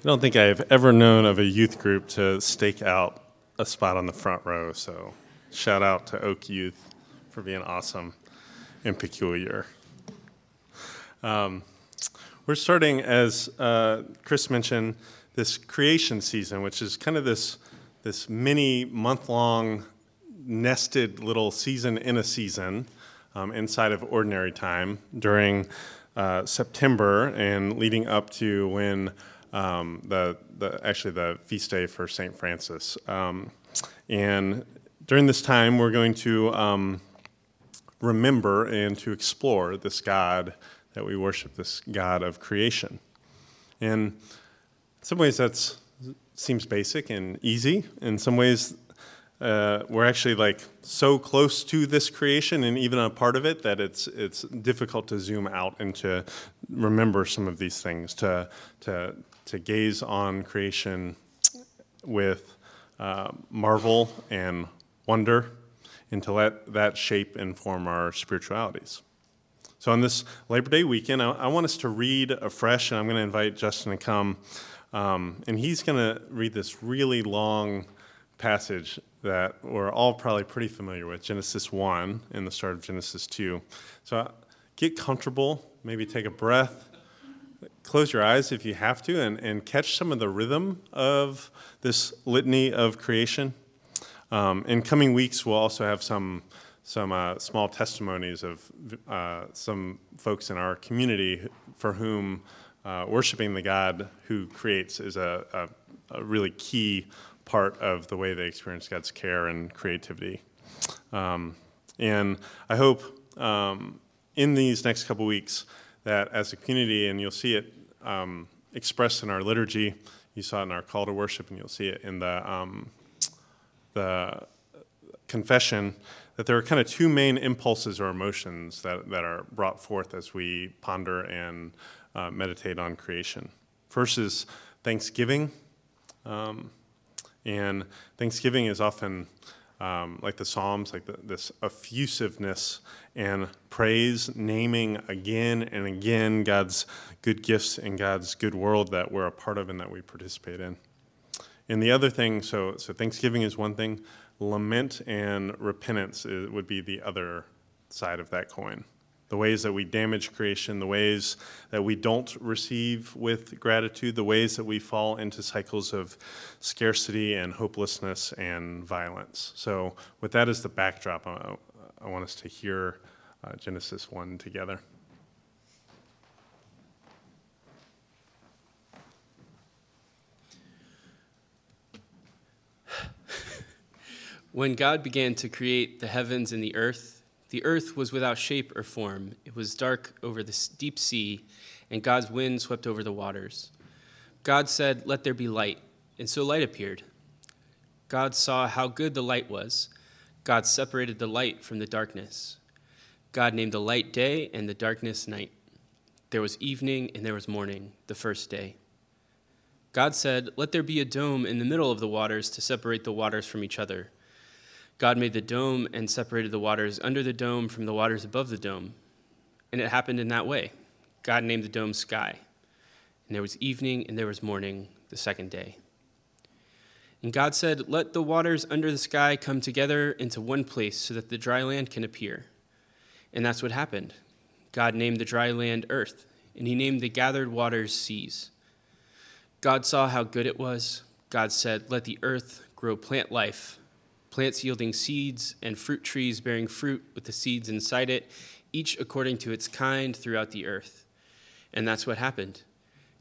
I don't think I've ever known of a youth group to stake out a spot on the front row, so shout out to Oak Youth for being awesome and peculiar. We're starting, as Chris mentioned, this creation season, which is kind of this mini month-long nested little season in a season inside of ordinary time during September and leading up to when the feast day for St. Francis. And during this time, we're going to remember and to explore this God that we worship, this God of creation. And in some ways that seems basic and easy. In some ways we're actually like so close to this creation and even a part of it that it's difficult to zoom out and to remember some of these things, to gaze on creation with marvel and wonder, and to let that shape and form our spiritualities. So on this Labor Day weekend, I want us to read afresh, and I'm going to invite Justin to come, and he's going to read this really long passage that we're all probably pretty familiar with, Genesis 1 and the start of Genesis 2. So get comfortable, maybe take a breath, close your eyes if you have to, and catch some of the rhythm of this litany of creation. In coming weeks, we'll also have some small testimonies of some folks in our community for whom worshiping the God who creates is a really key part of the way they experience God's care and creativity. And I hope in these next couple weeks that as a community, and you'll see it expressed in our liturgy, you saw it in our call to worship, and you'll see it in the confession, that there are kind of two main impulses or emotions that are brought forth as we ponder and meditate on creation. First is thanksgiving, and thanksgiving is often like the Psalms, like this effusiveness and praise, naming again and again God's good gifts and God's good world that we're a part of and that we participate in. And the other thing, so thanksgiving is one thing, lament and repentance would be the other side of that coin. The ways that we damage creation, the ways that we don't receive with gratitude, the ways that we fall into cycles of scarcity and hopelessness and violence. So with that as the backdrop, I want us to hear Genesis 1 together. When God began to create the heavens and the earth was without shape or form. It was dark over the deep sea, and God's wind swept over the waters. God said, "Let there be light," and so light appeared. God saw how good the light was. God separated the light from the darkness. God named the light day and the darkness night. There was evening and there was morning, the first day. God said, "Let there be a dome in the middle of the waters to separate the waters from each other." God made the dome and separated the waters under the dome from the waters above the dome. And it happened in that way. God named the dome sky. And there was evening and there was morning, the second day. And God said, "Let the waters under the sky come together into one place so that the dry land can appear." And that's what happened. God named the dry land earth, and he named the gathered waters seas. God saw how good it was. God said, "Let the earth grow plant life, plants yielding seeds and fruit trees bearing fruit with the seeds inside it, each according to its kind throughout the earth." And that's what happened.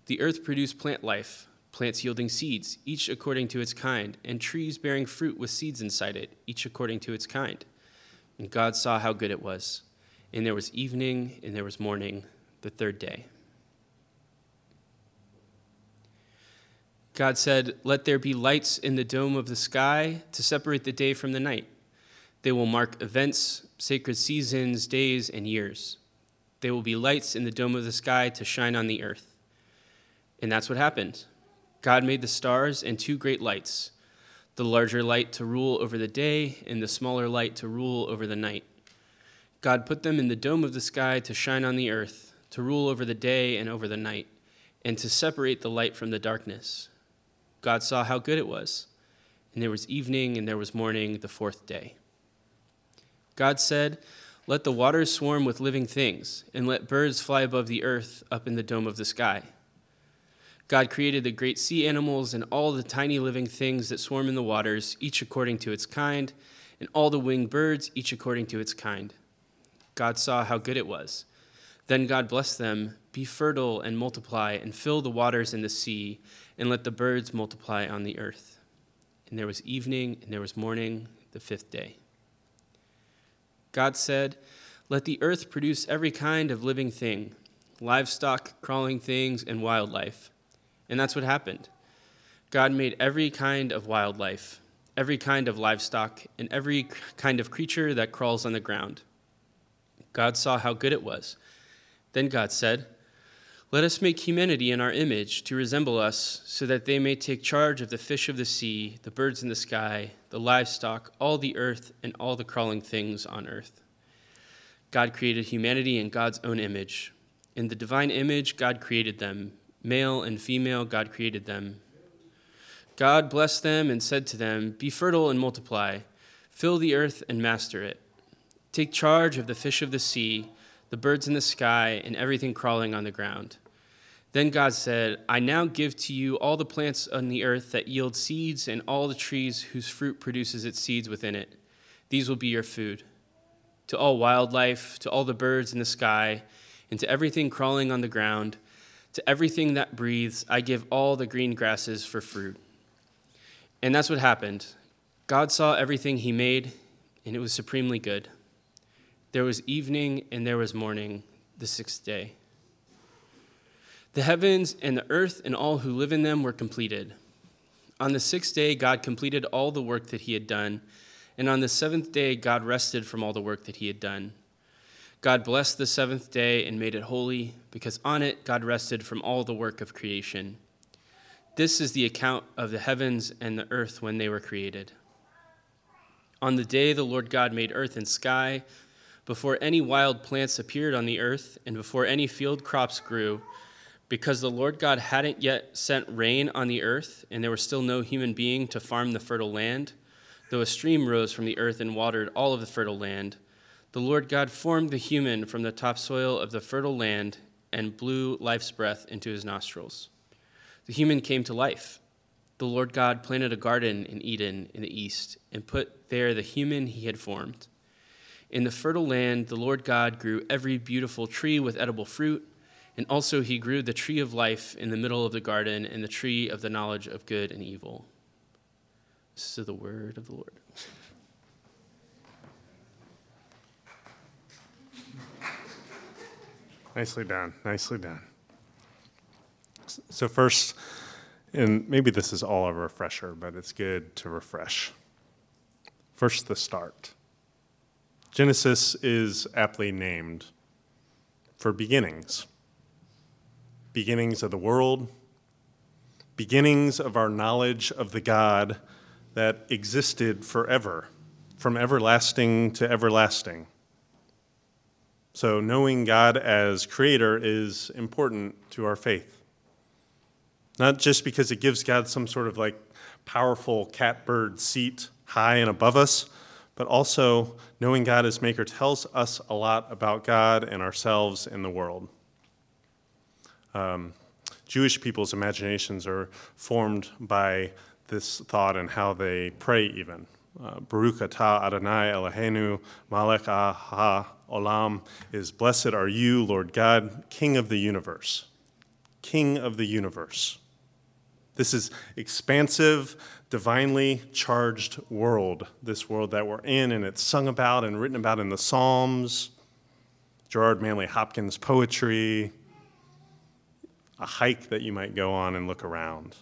The earth produced plant life, plants yielding seeds, each according to its kind, and trees bearing fruit with seeds inside it, each according to its kind. And God saw how good it was. And there was evening and there was morning, the third day. God said, "Let there be lights in the dome of the sky to separate the day from the night. They will mark events, sacred seasons, days, and years. They will be lights in the dome of the sky to shine on the earth." And that's what happened. God made the stars and two great lights, the larger light to rule over the day and the smaller light to rule over the night. God put them in the dome of the sky to shine on the earth, to rule over the day and over the night. and to separate the light from the darkness. God saw how good it was. And there was evening and there was morning, the fourth day. God said, let the waters swarm with living things, and let birds fly above the earth up in the dome of the sky. God created the great sea animals and all the tiny living things that swarm in the waters, each according to its kind, and all the winged birds, each according to its kind. God saw how good it was. Then God blessed them, be fertile and multiply, and fill the waters and the sea, and let the birds multiply on the earth. And there was evening, and there was morning, the fifth day. God said, let the earth produce every kind of living thing, livestock, crawling things, and wildlife. And that's what happened. God made every kind of wildlife, every kind of livestock, and every kind of creature that crawls on the ground. God saw how good it was. Then God said, let us make humanity in our image to resemble us, so that they may take charge of the fish of the sea, the birds in the sky, the livestock, all the earth, and all the crawling things on earth. God created humanity in God's own image. In the divine image, God created them. Male and female, God created them. God blessed them and said to them, be fertile and multiply, fill the earth and master it. Take charge of the fish of the sea, the birds in the sky, and everything crawling on the ground. Then God said, I now give to you all the plants on the earth that yield seeds, and all the trees whose fruit produces its seeds within it. These will be your food. To all wildlife, to all the birds in the sky, and to everything crawling on the ground, to everything that breathes, I give all the green grasses for fruit. And that's what happened. God saw everything he made, and it was supremely good. There was evening and there was morning, the sixth day. The heavens and the earth and all who live in them were completed. On the sixth day, God completed all the work that he had done, and on the seventh day, God rested from all the work that he had done. God blessed the seventh day and made it holy, because on it, God rested from all the work of creation. This is the account of the heavens and the earth when they were created. On the day the Lord God made earth and sky, before any wild plants appeared on the earth, and before any field crops grew, because the Lord God hadn't yet sent rain on the earth, and there was still no human being to farm the fertile land, though a stream rose from the earth and watered all of the fertile land, the Lord God formed the human from the topsoil of the fertile land and blew life's breath into his nostrils. The human came to life. The Lord God planted a garden in Eden in the east, and put there the human he had formed. In the fertile land, the Lord God grew every beautiful tree with edible fruit, and also he grew the tree of life in the middle of the garden and the tree of the knowledge of good and evil. This is the word of the Lord. Nicely done, nicely done. So first, and maybe this is all a refresher, but it's good to refresh. First, the start. Genesis is aptly named for beginnings. Beginnings of the world, beginnings of our knowledge of the God that existed forever, from everlasting to everlasting. So knowing God as creator is important to our faith. Not just because it gives God some sort of like powerful catbird seat high and above us, but also knowing God as maker tells us a lot about God and ourselves and the world. Jewish people's imaginations are formed by this thought and how they pray even. Baruch Ata Adonai Eloheinu Melech Ha Olam is blessed are you, Lord God, King of the universe. King of the universe. This is expansive, divinely charged world, this world that we're in, and it's sung about and written about in the Psalms, Gerard Manley Hopkins' poetry, a hike that you might go on and look around.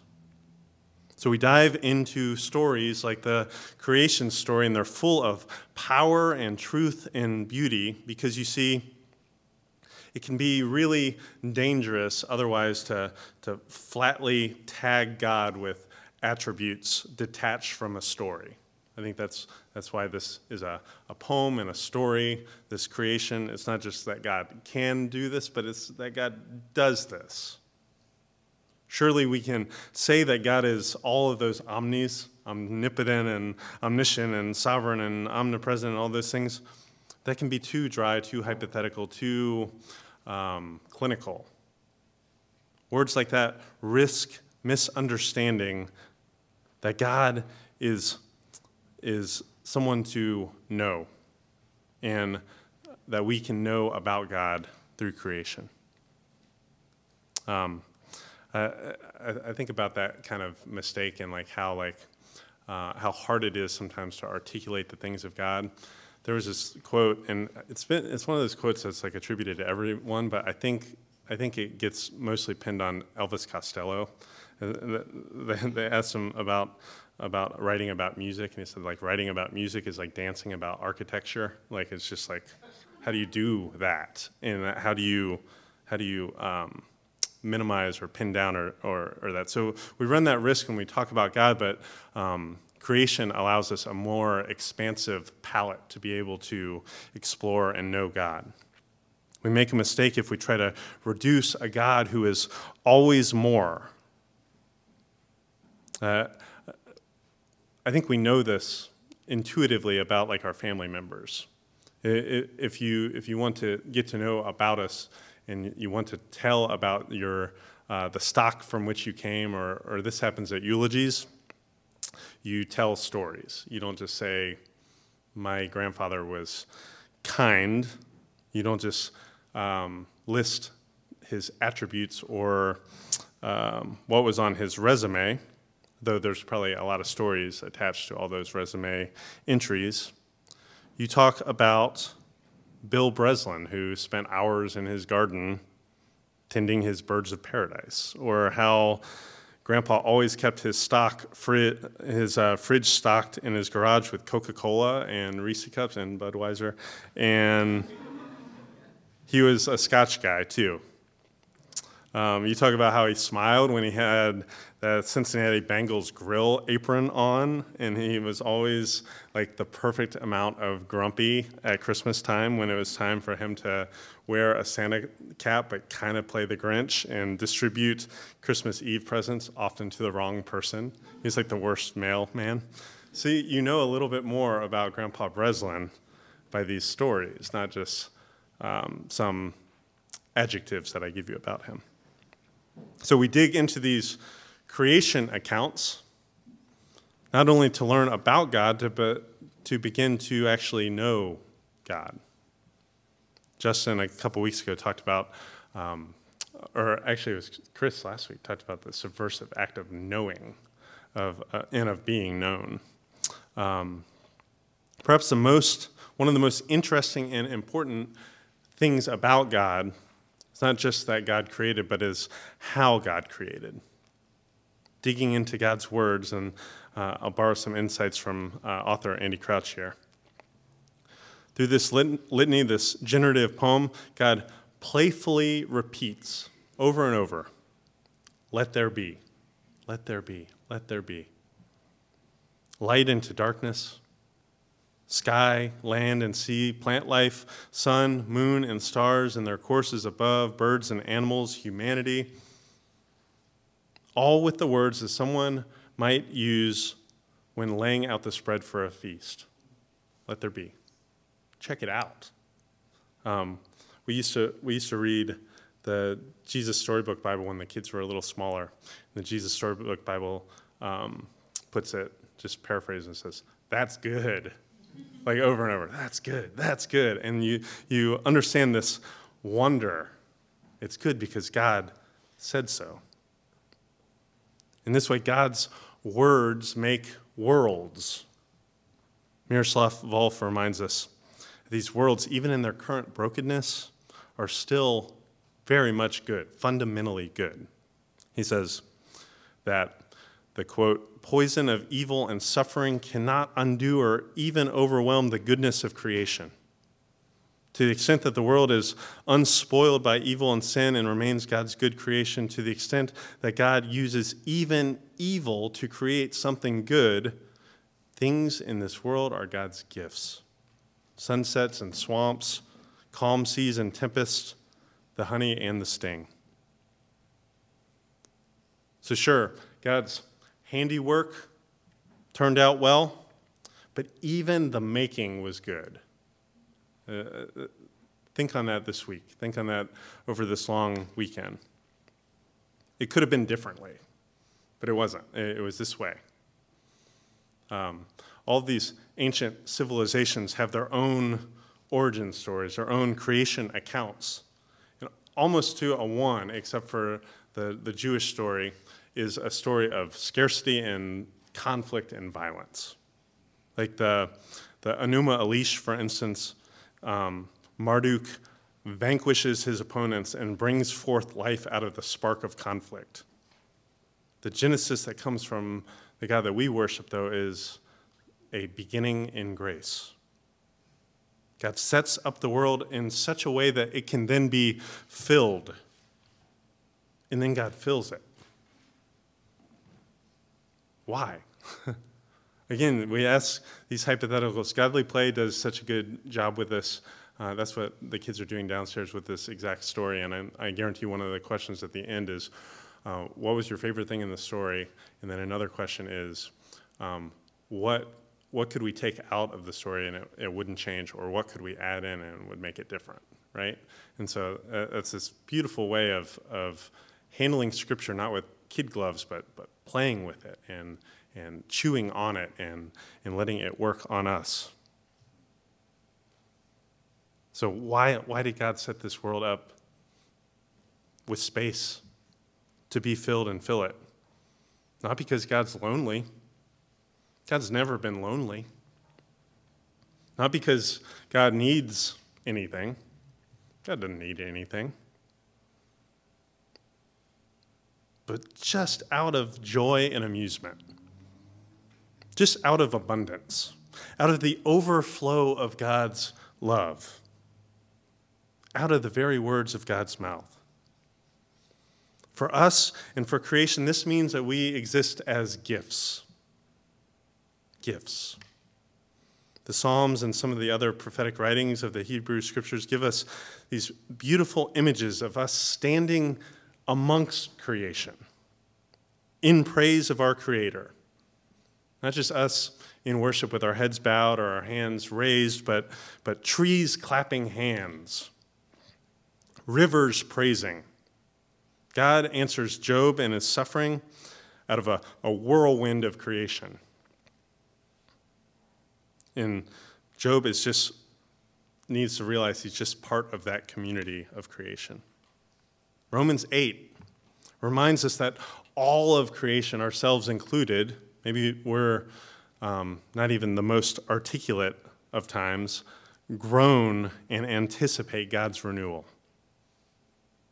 So we dive into stories like the creation story, and they're full of power and truth and beauty, because you see, it can be really dangerous otherwise to flatly tag God with attributes detached from a story. I think that's why this is a poem and a story, this creation. It's not just that God can do this, but it's that God does this. Surely we can say that God is all of those omnis, omnipotent and omniscient and sovereign and omnipresent and all those things. That can be too dry, too hypothetical, too clinical. Words like that risk misunderstanding that God is someone to know and that we can know about God through creation. I think about that kind of mistake and how hard it is sometimes to articulate the things of God. There was this quote, and it's one of those quotes that's attributed to everyone, but I think it gets mostly pinned on Elvis Costello. They asked him about writing about music, and he said writing about music is dancing about architecture. It's just how do you do that, and how do you minimize or pin down or that? So we run that risk when we talk about God, but creation allows us a more expansive palette to be able to explore and know God. We make a mistake if we try to reduce a God who is always more. I think we know this intuitively about our family members. If you want to get to know about us and you want to tell about the stock from which you came, or this happens at eulogies, you tell stories. You don't just say, my grandfather was kind. You don't just list his attributes or what was on his resume, though there's probably a lot of stories attached to all those resume entries. You talk about Bill Breslin, who spent hours in his garden tending his birds of paradise, or how Grandpa always kept his fridge stocked in his garage with Coca-Cola and Reese's Cups and Budweiser, and he was a Scotch guy too. You talk about how he smiled when he had that Cincinnati Bengals grill apron on, and he was always the perfect amount of grumpy at Christmas time when it was time for him to wear a Santa cap but kind of play the Grinch and distribute Christmas Eve presents often to the wrong person. He's the worst mailman. See, you know a little bit more about Grandpa Breslin by these stories, not just some adjectives that I give you about him. So we dig into these creation accounts, not only to learn about God, but to begin to actually know God. Justin, a couple weeks ago, talked about, or actually it was Chris last week, talked about the subversive act of knowing and of being known. Perhaps one of the most interesting and important things about God, it's not just that God created, but is how God created. Digging into God's words, and I'll borrow some insights from author Andy Crouch here. Through this litany, this generative poem, God playfully repeats over and over, let there be, let there be, let there be. Light into darkness, sky, land, and sea, plant life, sun, moon, and stars and their courses above, birds and animals, humanity. All with the words that someone might use when laying out the spread for a feast. Let there be. Check it out. We used to read the Jesus Storybook Bible when the kids were a little smaller. And the Jesus Storybook Bible puts it, just paraphrasing, and says, that's good. Over and over, that's good, that's good. And you understand this wonder. It's good because God said so. In this way, God's words make worlds. Miroslav Volf reminds us that these worlds, even in their current brokenness, are still very much good, fundamentally good. He says that the, quote, poison of evil and suffering cannot undo or even overwhelm the goodness of creation. To the extent that the world is unspoiled by evil and sin and remains God's good creation, to the extent that God uses even evil to create something good, things in this world are God's gifts. Sunsets and swamps, calm seas and tempests, the honey and the sting. So sure, God's handiwork turned out well, but even the making was good. Think on that this week. Think on that over this long weekend. It could have been differently, but it wasn't. It was this way. All these ancient civilizations have their own origin stories, their own creation accounts. And almost to a one, except for the Jewish story, is a story of scarcity and conflict and violence. Like the Enuma Elish, for instance, Marduk vanquishes his opponents and brings forth life out of the spark of conflict. The Genesis that comes from the God that we worship, though, is a beginning in grace. God sets up the world in such a way that it can then be filled, and then God fills it. Why? Again, we ask these hypotheticals. Godly Play does such a good job with this. That's what the kids are doing downstairs with this exact story, and I guarantee one of the questions at the end is, what was your favorite thing in the story? And then another question is, what could we take out of the story and it wouldn't change, or what could we add in and would make it different, right? And so that's this beautiful way of handling Scripture, not with kid gloves, but playing with it and chewing on it and letting it work on us. So why did God set this world up with space to be filled and fill it? Not because God's lonely. God's never been lonely. Not because God needs anything. God doesn't need anything. But just out of joy and amusement. Just out of abundance. Out of the overflow of God's love. Out of the very words of God's mouth. For us and for creation, this means that we exist as gifts. Gifts. The Psalms and some of the other prophetic writings of the Hebrew Scriptures give us these beautiful images of us standing amongst creation in praise of our Creator. Not just us in worship with our heads bowed or our hands raised, but trees clapping hands. Rivers praising. God answers Job and his suffering out of a whirlwind of creation. And Job is just needs to realize he's just part of that community of creation. Romans 8 reminds us that all of creation, ourselves included, maybe we're not even the most articulate of times, groan and anticipate God's renewal.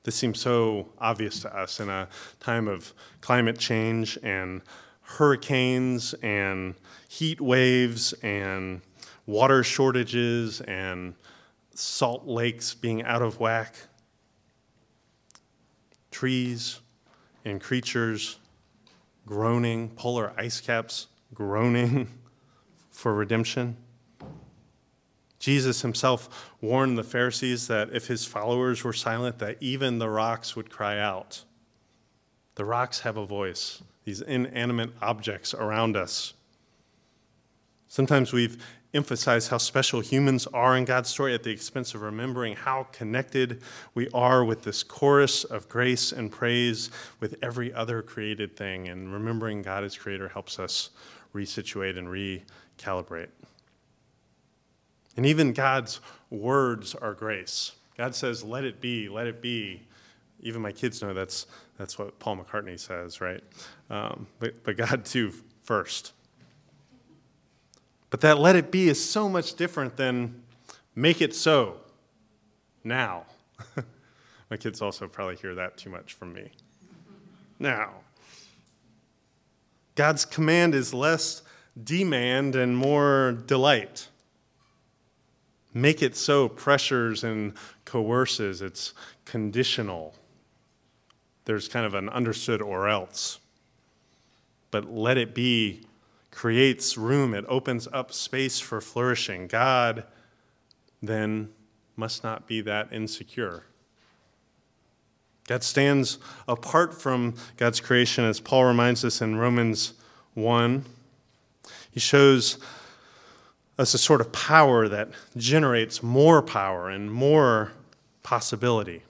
This seems so obvious to us in a time of climate change and hurricanes and heat waves and water shortages and salt lakes being out of whack. Trees and creatures groaning, polar ice caps groaning for redemption. Jesus himself warned the Pharisees that if his followers were silent, that even the rocks would cry out. The rocks have a voice, these inanimate objects around us. Sometimes we've emphasized how special humans are in God's story at the expense of remembering how connected we are with this chorus of grace and praise with every other created thing. And remembering God as creator helps us resituate and recalibrate. And even God's words are grace. God says, let it be, let it be. Even my kids know that's what Paul McCartney says, right? But God too first. But that let it be is so much different than make it so now. My kids also probably hear that too much from me. Now. God's command is less demand and more delight. Make it so pressures and coerces. It's conditional. There's kind of an understood or else. But let it be creates room. It opens up space for flourishing. God then must not be that insecure. God stands apart from God's creation, as Paul reminds us in Romans 1. He shows us a sort of power that generates more power and more possibility.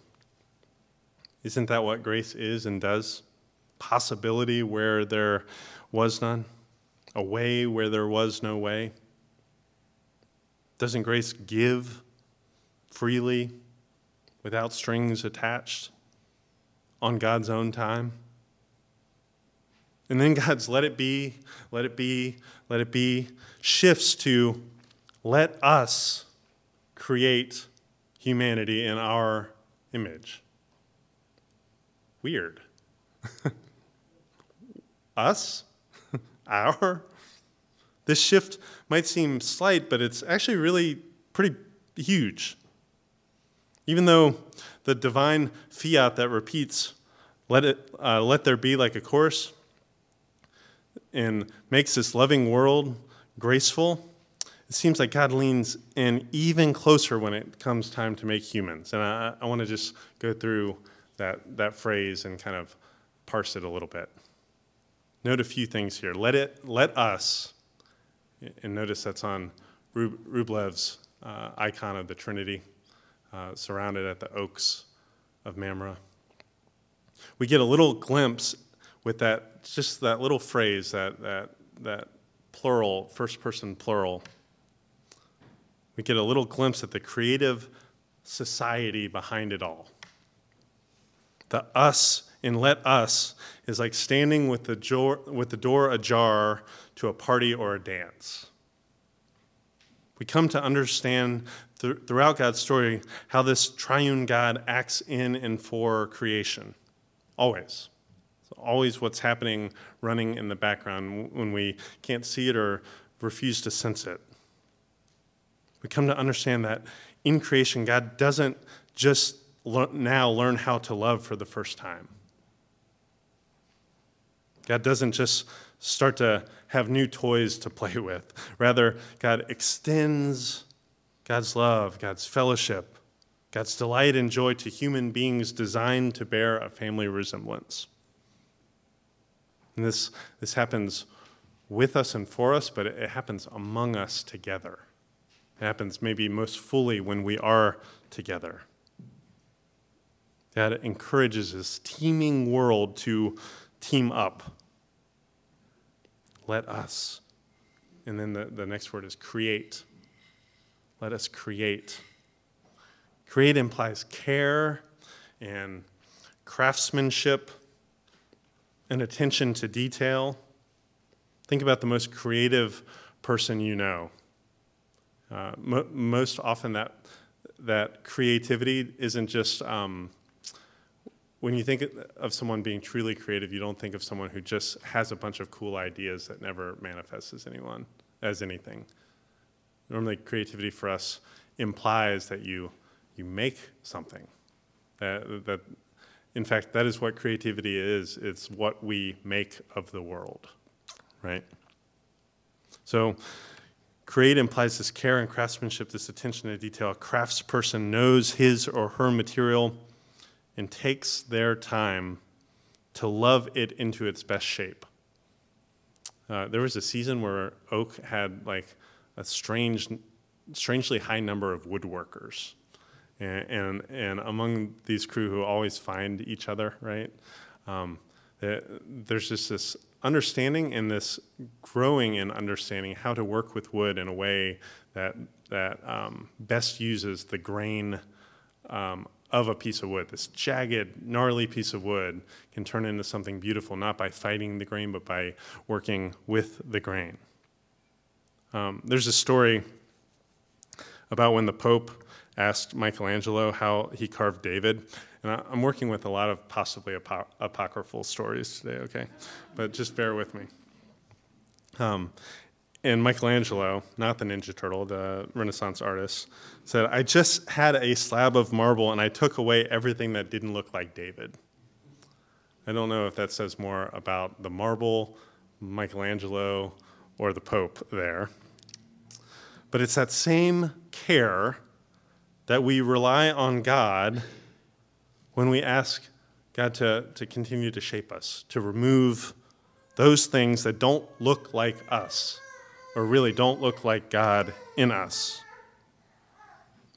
Isn't that what grace is and does? Possibility where there was none, a way where there was no way. Doesn't grace give freely, without strings attached, on God's own time? And then God's let it be, let it be, let it be shifts to let us create humanity in our image. Weird. Us? Our? This shift might seem slight, but it's actually really pretty huge. Even though the divine fiat that repeats, let there be like a chorus, and makes this loving world graceful, it seems like God leans in even closer when it comes time to make humans. And I want to just go through that phrase and kind of parse it a little bit. Note a few things here. Let us, and notice that's on Rublev's icon of the Trinity, surrounded at the oaks of Mamre. We get a little glimpse with that, just that little phrase, that plural, first person plural. We get a little glimpse at the creative society behind it all. The us in let us is like standing with the door ajar to a party or a dance. We come to understand throughout God's story how this triune God acts in and for creation, always. Always what's happening, running in the background when we can't see it or refuse to sense it. We come to understand that in creation, God doesn't just now learn how to love for the first time. God doesn't just start to have new toys to play with. Rather, God extends God's love, God's fellowship, God's delight and joy to human beings designed to bear a family resemblance. And this happens with us and for us, but it happens among us together. It happens maybe most fully when we are together. God encourages this teeming world to team up. Let us. And then the next word is create. Let us create. Create implies care and craftsmanship and attention to detail. Think about the most creative person you know. Most often that creativity isn't just, when you think of someone being truly creative, you don't think of someone who just has a bunch of cool ideas that never manifests as anything. Normally creativity for us implies that you make something, that in fact, that is what creativity is. It's what we make of the world, right? So create implies this care and craftsmanship, this attention to detail. A craftsperson knows his or her material and takes their time to love it into its best shape. There was a season where Oak had like a strangely high number of woodworkers. And among these crew who always find each other, right? There's just this understanding and this growing in understanding how to work with wood in a way that best uses the grain of a piece of wood. This jagged, gnarly piece of wood can turn into something beautiful, not by fighting the grain, but by working with the grain. There's a story about when the Pope asked Michelangelo how he carved David. And I'm working with a lot of possibly apocryphal stories today, okay? But just bear with me. And Michelangelo, not the Ninja Turtle, the Renaissance artist, said, "I just had a slab of marble and I took away everything that didn't look like David." I don't know if that says more about the marble, Michelangelo, or the Pope there. But it's that same care that we rely on God when we ask God, to continue to shape us, to remove those things that don't look like us, or really don't look like God in us.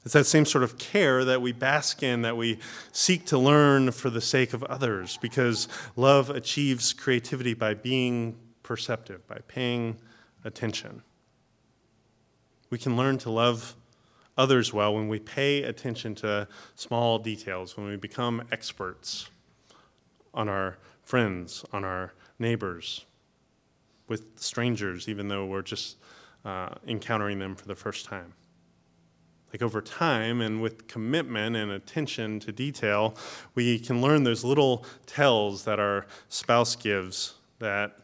It's that same sort of care that we bask in, that we seek to learn for the sake of others, because love achieves creativity by being perceptive, by paying attention. We can learn to love others well when we pay attention to small details, when we become experts on our friends, on our neighbors, with strangers, even though we're just encountering them for the first time. Like over time and with commitment and attention to detail, we can learn those little tells that our spouse gives that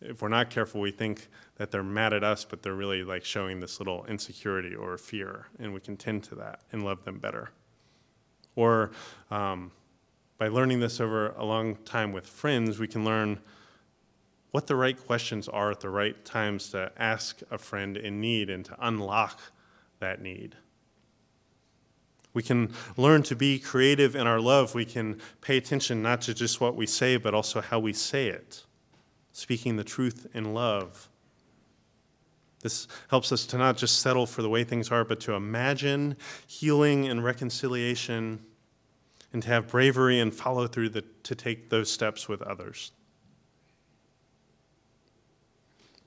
if we're not careful, we think that they're mad at us, but they're really like showing this little insecurity or fear, and we can tend to that and love them better. Or by learning this over a long time with friends, we can learn what the right questions are at the right times to ask a friend in need and to unlock that need. We can learn to be creative in our love. We can pay attention not to just what we say, but also how we say it, speaking the truth in love. This helps us to not just settle for the way things are, but to imagine healing and reconciliation, and to have bravery and follow through to take those steps with others.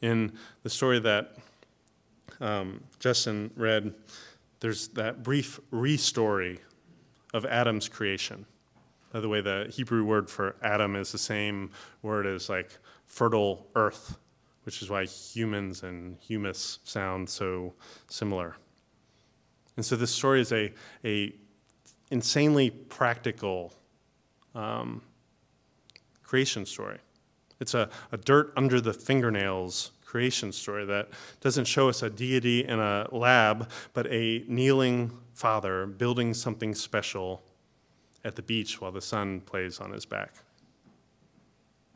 In the story that Justin read, there's that brief re-story of Adam's creation. By the way, the Hebrew word for Adam is the same word as like fertile earth, which is why humans and humus sound so similar. And so this story is a insanely practical creation story. It's a dirt under the fingernails creation story that doesn't show us a deity in a lab, but a kneeling father building something special at the beach while the sun plays on his back.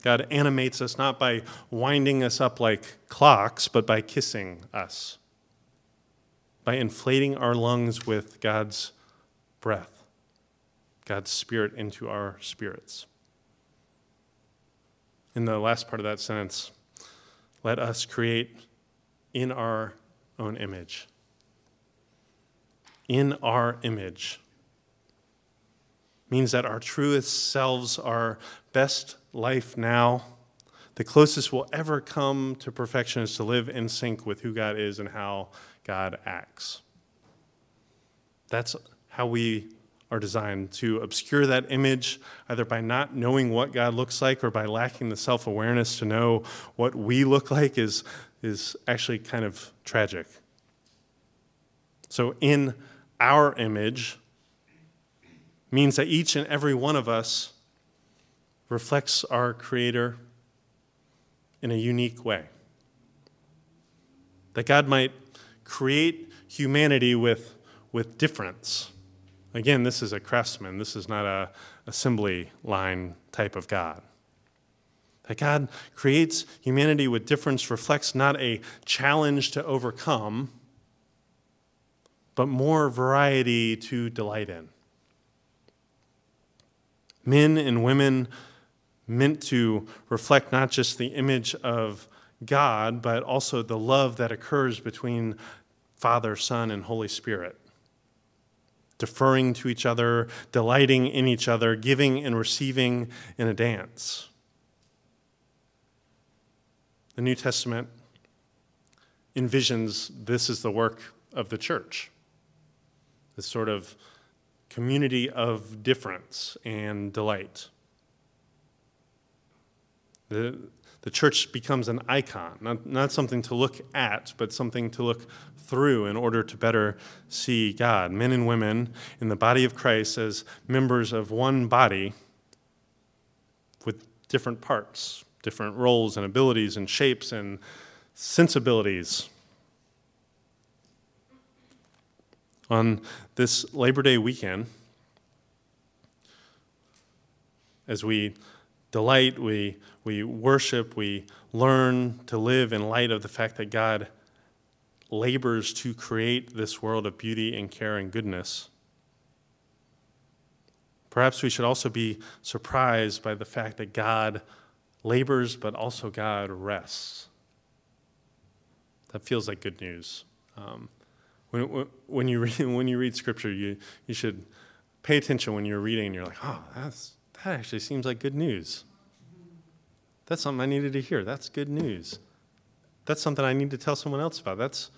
God animates us not by winding us up like clocks, but by kissing us, by inflating our lungs with God's breath, God's spirit into our spirits. In the last part of that sentence, let us create in our own image. In our image means that our truest selves, our best life now, the closest we'll ever come to perfection, is to live in sync with who God is and how God acts. That's how we are designed, to obscure that image, either by not knowing what God looks like or by lacking the self-awareness to know what we look like is actually kind of tragic. So in our image means that each and every one of us reflects our Creator in a unique way. That God might create humanity with difference. Again, this is a craftsman. This is not an assembly line type of God. That God creates humanity with difference reflects not a challenge to overcome, but more variety to delight in. Men and women meant to reflect not just the image of God, but also the love that occurs between Father, Son, and Holy Spirit. Deferring to each other, delighting in each other, giving and receiving in a dance. The New Testament envisions this as the work of the church, this sort of community of difference and delight. The church becomes an icon, not something to look at, but something to look through in order to better see God. Men and women in the body of Christ as members of one body with different parts, different roles and abilities and shapes and sensibilities. On this Labor Day weekend, as we delight, we worship, we learn to live in light of the fact that God labors to create this world of beauty and care and goodness. Perhaps we should also be surprised by the fact that God labors, but also God rests. That feels like good news. When you read Scripture, you should pay attention when you're reading. And you're like, oh, that actually seems like good news. That's something I needed to hear. That's good news. That's something I need to tell someone else about. That's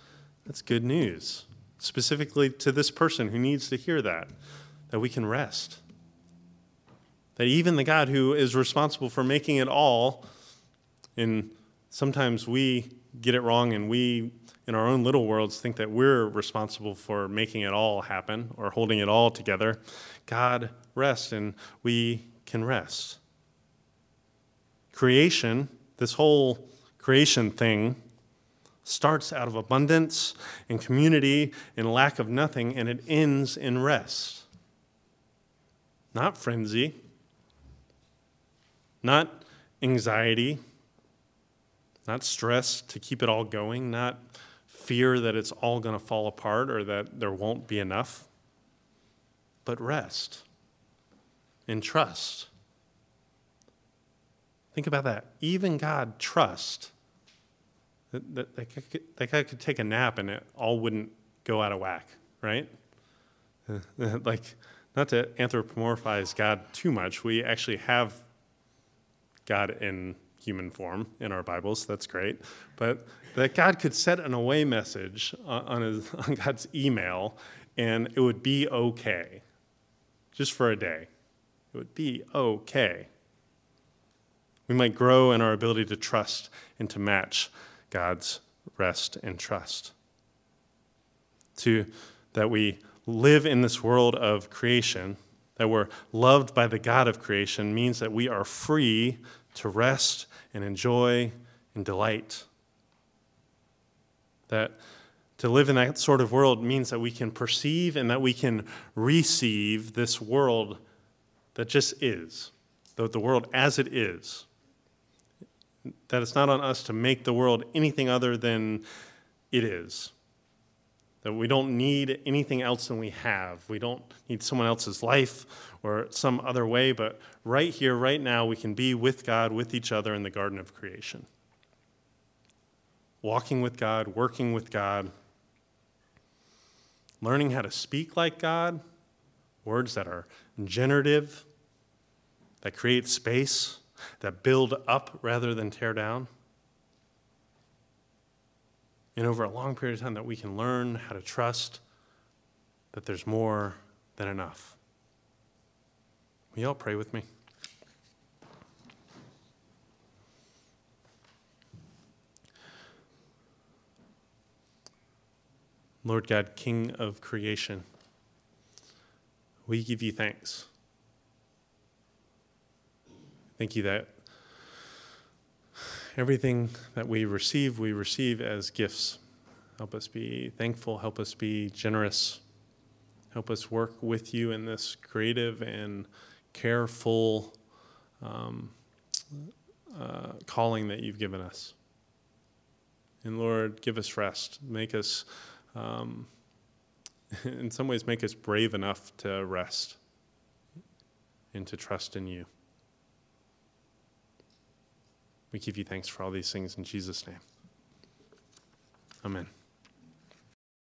good news, specifically to this person who needs to hear that we can rest. That even the God who is responsible for making it all, and sometimes we get it wrong and we, in our own little worlds, think that we're responsible for making it all happen or holding it all together. God rests, and we can rest. Creation, this whole creation thing, starts out of abundance and community and lack of nothing, and it ends in rest. Not frenzy, not anxiety, not stress to keep it all going, not fear that it's all going to fall apart or that there won't be enough, but rest and trust. Think about that. Even God trusts that God could take a nap and it all wouldn't go out of whack, right? Like, not to anthropomorphize God too much. We actually have God in human form in our Bibles. That's great. But that God could set an away message on God's email, and it would be okay, just for a day. It would be okay. We might grow in our ability to trust and to match God's rest and trust. That we live in this world of creation, that we're loved by the God of creation, means that we are free to rest and enjoy and delight. That to live in that sort of world means that we can perceive and that we can receive this world that just is, the world as it is. That it's not on us to make the world anything other than it is. That we don't need anything else than we have. We don't need someone else's life or some other way, but right here, right now, we can be with God, with each other in the garden of creation. Walking with God, working with God, learning how to speak like God, words that are generative, that create space, that build up rather than tear down. And over a long period of time, that we can learn how to trust that there's more than enough. Will you all pray with me? Lord God, King of creation, we give you thanks. Thank you that everything that we receive as gifts. Help us be thankful. Help us be generous. Help us work with you in this creative and careful calling that you've given us. And Lord, give us rest. Make us, in some ways, make us brave enough to rest and to trust in you. We give you thanks for all these things in Jesus' name. Amen.